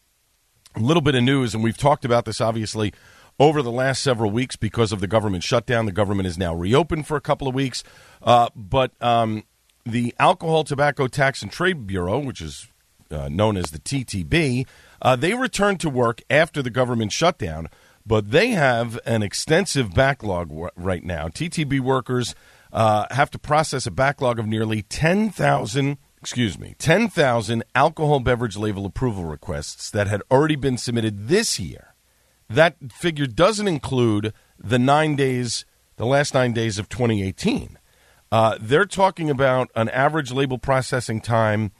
a little bit of news, and we've talked about this, obviously, over the last several weeks because of the government shutdown. The government is now reopened for a couple of weeks, but the Alcohol, Tobacco, Tax, and Trade Bureau, which is known as the TTB, they returned to work after the government shutdown. But they have an extensive backlog right now. TTB workers have to process a backlog of nearly 10,000 alcohol beverage label approval requests that had already been submitted this year. That figure doesn't include the last nine days of 2018. They're talking about an average label processing time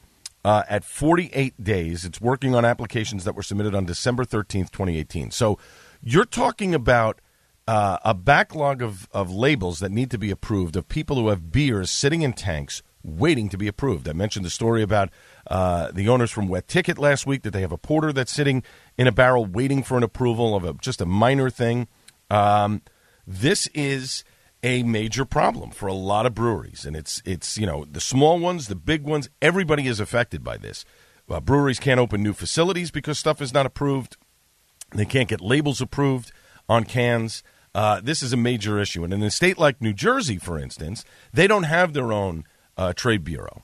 at 48 days. It's working on applications that were submitted on December 13th, 2018. So you're talking about a backlog of labels that need to be approved, of people who have beers sitting in tanks waiting to be approved. I mentioned the story about the owners from Wet Ticket last week, that they have a porter that's sitting in a barrel waiting for an approval of just a minor thing. This is a major problem for a lot of breweries. And it's you know, the small ones, the big ones, everybody is affected by this. Breweries can't open new facilities because stuff is not approved. They can't get labels approved on cans. This is a major issue. And in a state like New Jersey, for instance, they don't have their own trade bureau.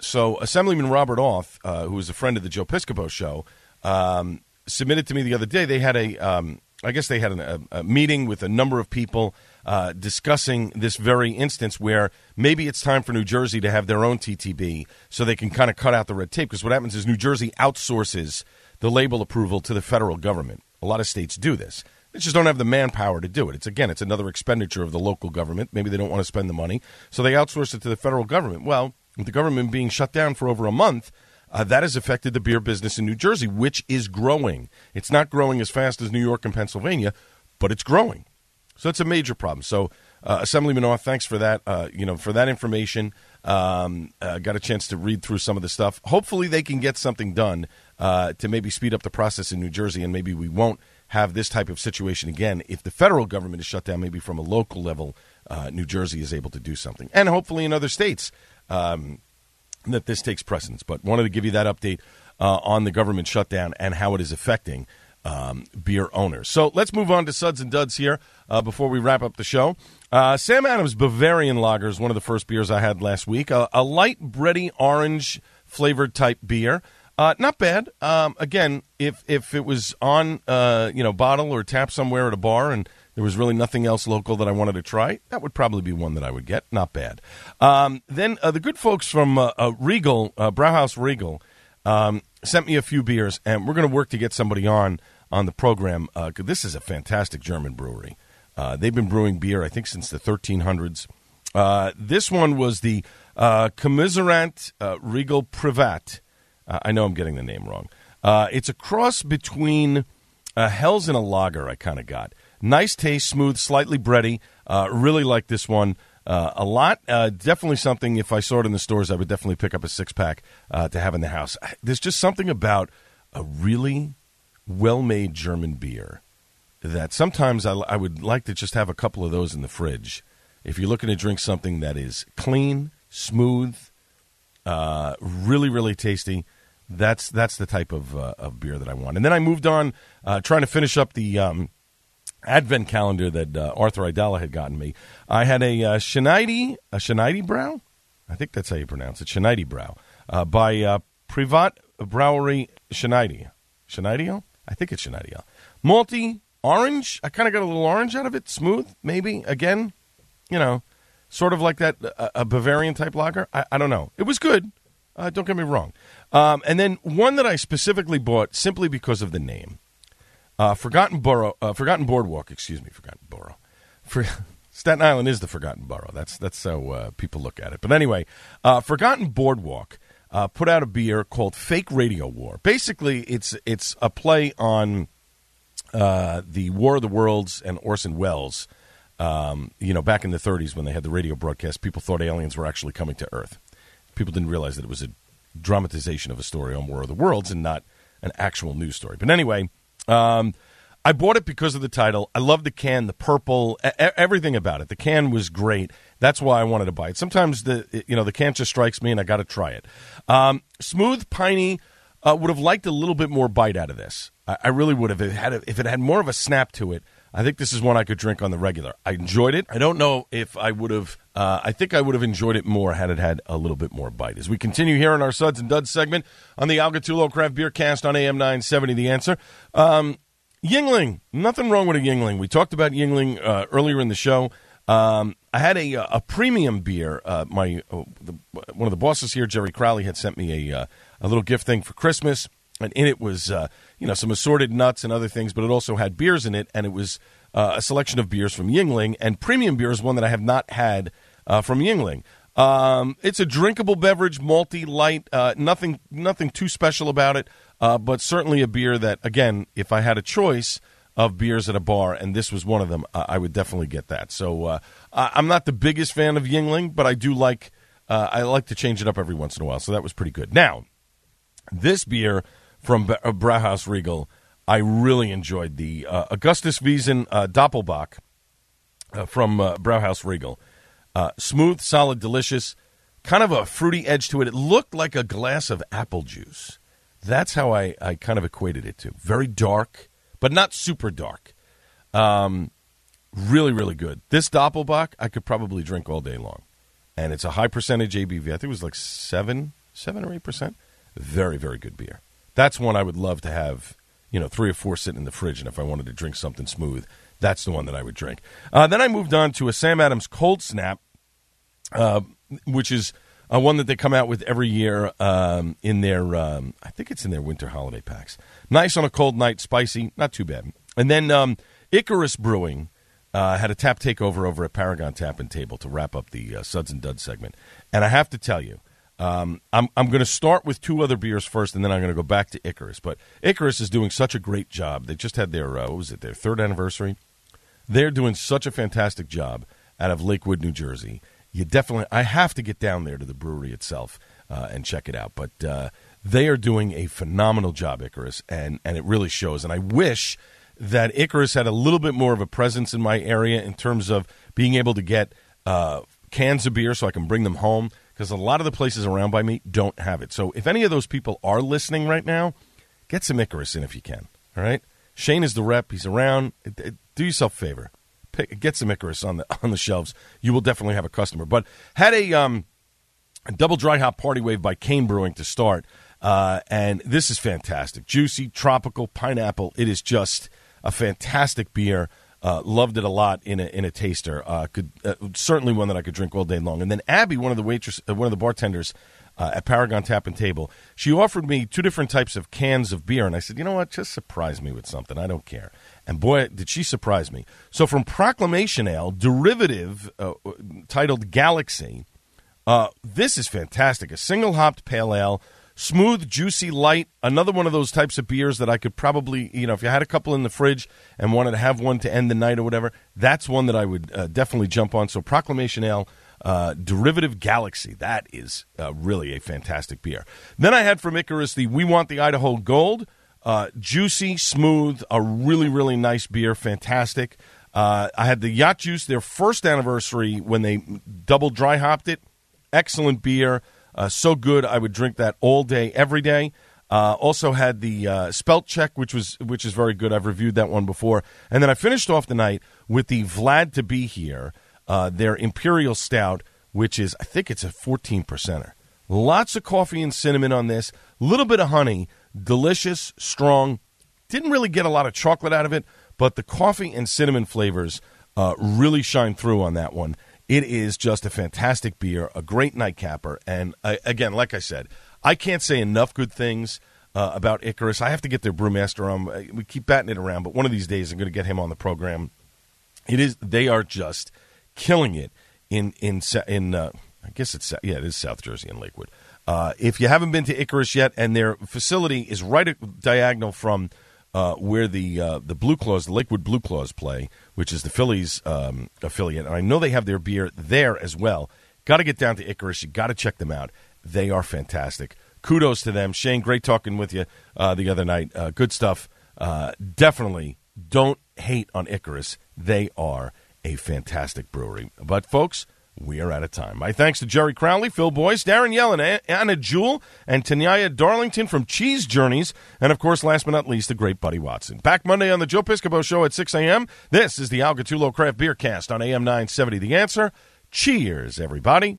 So Assemblyman Robert Auth, who is a friend of the Joe Piscopo show, submitted to me the other day. They had a meeting with a number of people discussing this very instance where maybe it's time for New Jersey to have their own TTB so they can kind of cut out the red tape. Because what happens is New Jersey outsources the label approval to the federal government. A lot of states do this. They just don't have the manpower to do it. It's another expenditure of the local government. Maybe they don't want to spend the money, so they outsource it to the federal government. Well, with the government being shut down for over a month, that has affected the beer business in New Jersey, which is growing. It's not growing as fast as New York and Pennsylvania, but it's growing. So it's a major problem. So Assemblyman Auth, thanks for that. For that information, got a chance to read through some of the stuff. Hopefully, they can get something done to maybe speed up the process in New Jersey, and maybe we won't have this type of situation again. If the federal government is shut down, maybe from a local level, New Jersey is able to do something. And hopefully in other states that this takes precedence. But wanted to give you that update on the government shutdown and how it is affecting beer owners. So let's move on to Suds and Duds here before we wrap up the show. Sam Adams Bavarian Lager is one of the first beers I had last week. A light, bready, orange-flavored type beer. Not bad. Again, if it was on bottle or tap somewhere at a bar and there was really nothing else local that I wanted to try, that would probably be one that I would get. Not bad. Then the good folks from Regal, Brauhaus Regal, sent me a few beers, and we're going to work to get somebody on the program. This is a fantastic German brewery. They've been brewing beer, I think, since the 1300s. This one was the Commiserant Regal Privat. I know I'm getting the name wrong. It's a cross between a Hell's and a lager, I kind of got. Nice taste, smooth, slightly bready. Really like this one a lot. Definitely something, if I saw it in the stores, I would definitely pick up a six-pack to have in the house. There's just something about a really well-made German beer that sometimes I would like to just have a couple of those in the fridge. If you're looking to drink something that is clean, smooth, really, really tasty. That's the type of beer that I want. And then I moved on, trying to finish up the advent calendar that Arthur Idala had gotten me. I had a Schneide Brau? I think that's how you pronounce it, Schneide Brau, by Privat Brauerei Schneide. Schneideo? I think it's Schneideo. Malty, orange. I kind of got a little orange out of it. Smooth, maybe. Again, sort of like that, a Bavarian-type lager. I don't know. It was good. Don't get me wrong. And then one that I specifically bought simply because of the name. Forgotten Boardwalk. Excuse me, Forgotten Borough. Staten Island is the Forgotten Borough. That's how people look at it. But anyway, Forgotten Boardwalk put out a beer called Fake Radio War. Basically, it's a play on the War of the Worlds and Orson Welles. Back in the 30s when they had the radio broadcast, people thought aliens were actually coming to Earth. People didn't realize that it was a dramatization of a story on War of the Worlds and not an actual news story. But anyway, I bought it because of the title. I love the can, the purple, everything about it. The can was great. That's why I wanted to buy it. Sometimes the can just strikes me and I got to try it. Smooth, piney. Would have liked a little bit more bite out of this. I really would have. If it had more of a snap to it, I think this is one I could drink on the regular. I enjoyed it. I don't know if I would have... I think I would have enjoyed it more had it had a little bit more bite. As we continue here in our Suds and Duds segment on the Al Gattullo Craft Beer Cast on AM 970, The Answer. Yingling. Nothing wrong with a Yingling. We talked about Yingling earlier in the show. I had a premium beer. One of the bosses here, Jerry Crowley, had sent me a little gift thing for Christmas. And in it was, some assorted nuts and other things, but it also had beers in it, and it was a selection of beers from Yingling, and premium beer is one that I have not had from Yingling. It's a drinkable beverage, malty, light, nothing too special about it, but certainly a beer that, again, if I had a choice of beers at a bar, and this was one of them, I would definitely get that. So I'm not the biggest fan of Yingling, but I do like, I like to change it up every once in a while, so that was pretty good. Now, this beer... from Brauhaus Regal, I really enjoyed the Augustus Wiesen Doppelbock from Brauhaus Regal. Smooth, solid, delicious, kind of a fruity edge to it. It looked like a glass of apple juice. That's how I kind of equated it to. Very dark, but not super dark. Really, really good. This Doppelbock, I could probably drink all day long. And it's a high percentage ABV. I think it was like 7 or 8%. Very, very good beer. That's one I would love to have, you know, 3 or 4 sitting in the fridge. And if I wanted to drink something smooth, that's the one that I would drink. Then I moved on to a Sam Adams Cold Snap, which is one that they come out with every year in their, I think it's in their winter holiday packs. Nice on a cold night, spicy, not too bad. And then Icarus Brewing had a tap takeover over at Paragon Tap and Table to wrap up the Suds and Duds segment. And I have to tell you, I'm going to start with 2 other beers first, and then I'm going to go back to Icarus. But Icarus is doing such a great job. They just had their, their 3rd anniversary? They're doing such a fantastic job out of Lakewood, New Jersey. You definitely, I have to get down there to the brewery itself and check it out. But they are doing a phenomenal job, Icarus, and it really shows. And I wish that Icarus had a little bit more of a presence in my area in terms of being able to get cans of beer so I can bring them home, because a lot of the places around by me don't have it. So if any of those people are listening right now, get some Icarus in if you can, all right? Shane is the rep. He's around. Do yourself a favor. Get some Icarus on the shelves. You will definitely have a customer. But had a double dry hop party wave by Cane Brewing to start, and this is fantastic. Juicy, tropical, pineapple. It is just a fantastic beer. Loved it a lot in a taster. Certainly one that I could drink all day long. And then Abby, one of the bartenders at Paragon Tap and Table, she offered me 2 different types of cans of beer, and I said, you know what, just surprise me with something. I don't care. And boy, did she surprise me. So from Proclamation Ale, derivative titled Galaxy, this is fantastic. A single-hopped pale ale, smooth, juicy, light, another one of those types of beers that I could probably, you know, if you had a couple in the fridge and wanted to have one to end the night or whatever, that's one that I would definitely jump on. So Proclamation Ale, derivative Galaxy. That is really a fantastic beer. Then I had from Icarus the We Want the Idaho Gold. Juicy, smooth, a really, really nice beer. Fantastic. I had the Yacht Juice, their 1st anniversary when they double dry hopped it. Excellent beer. So good. I would drink that all day, every day. Also had the Spelt Check, which is very good. I've reviewed that one before. And then I finished off the night with the Vlad to Be Here. Their Imperial Stout, which is, I think it's a 14%er. Lots of coffee and cinnamon on this. A little bit of honey. Delicious, strong. Didn't really get a lot of chocolate out of it, but the coffee and cinnamon flavors really shine through on that one. It is just a fantastic beer, a great nightcapper. And, again, like I said, I can't say enough good things about Icarus. I have to get their brewmaster on. We keep batting it around, but one of these days I'm going to get him on the program. They are just killing it in I guess it is South Jersey and Lakewood. If you haven't been to Icarus yet, and their facility is right diagonal from where the Blue Claws, the Lakewood Blue Claws play, which is the Phillies affiliate, and I know they have their beer there as well. Got to get down to Icarus. You got to check them out. They are fantastic. Kudos to them. Shane, great talking with you the other night. Good stuff. Definitely don't hate on Icarus. They are a fantastic brewery. But, folks, we are out of time. My thanks to Jerry Crowley, Phil Boyce, Darren Yellen, Anna Jewell, and Tenaya Darlington from Cheese Journeys. And, of course, last but not least, the great Buddy Watson. Back Monday on the Joe Piscopo Show at 6 a.m. This is the Al Gattullo Craft Beer Cast on AM 970. The Answer. Cheers, everybody.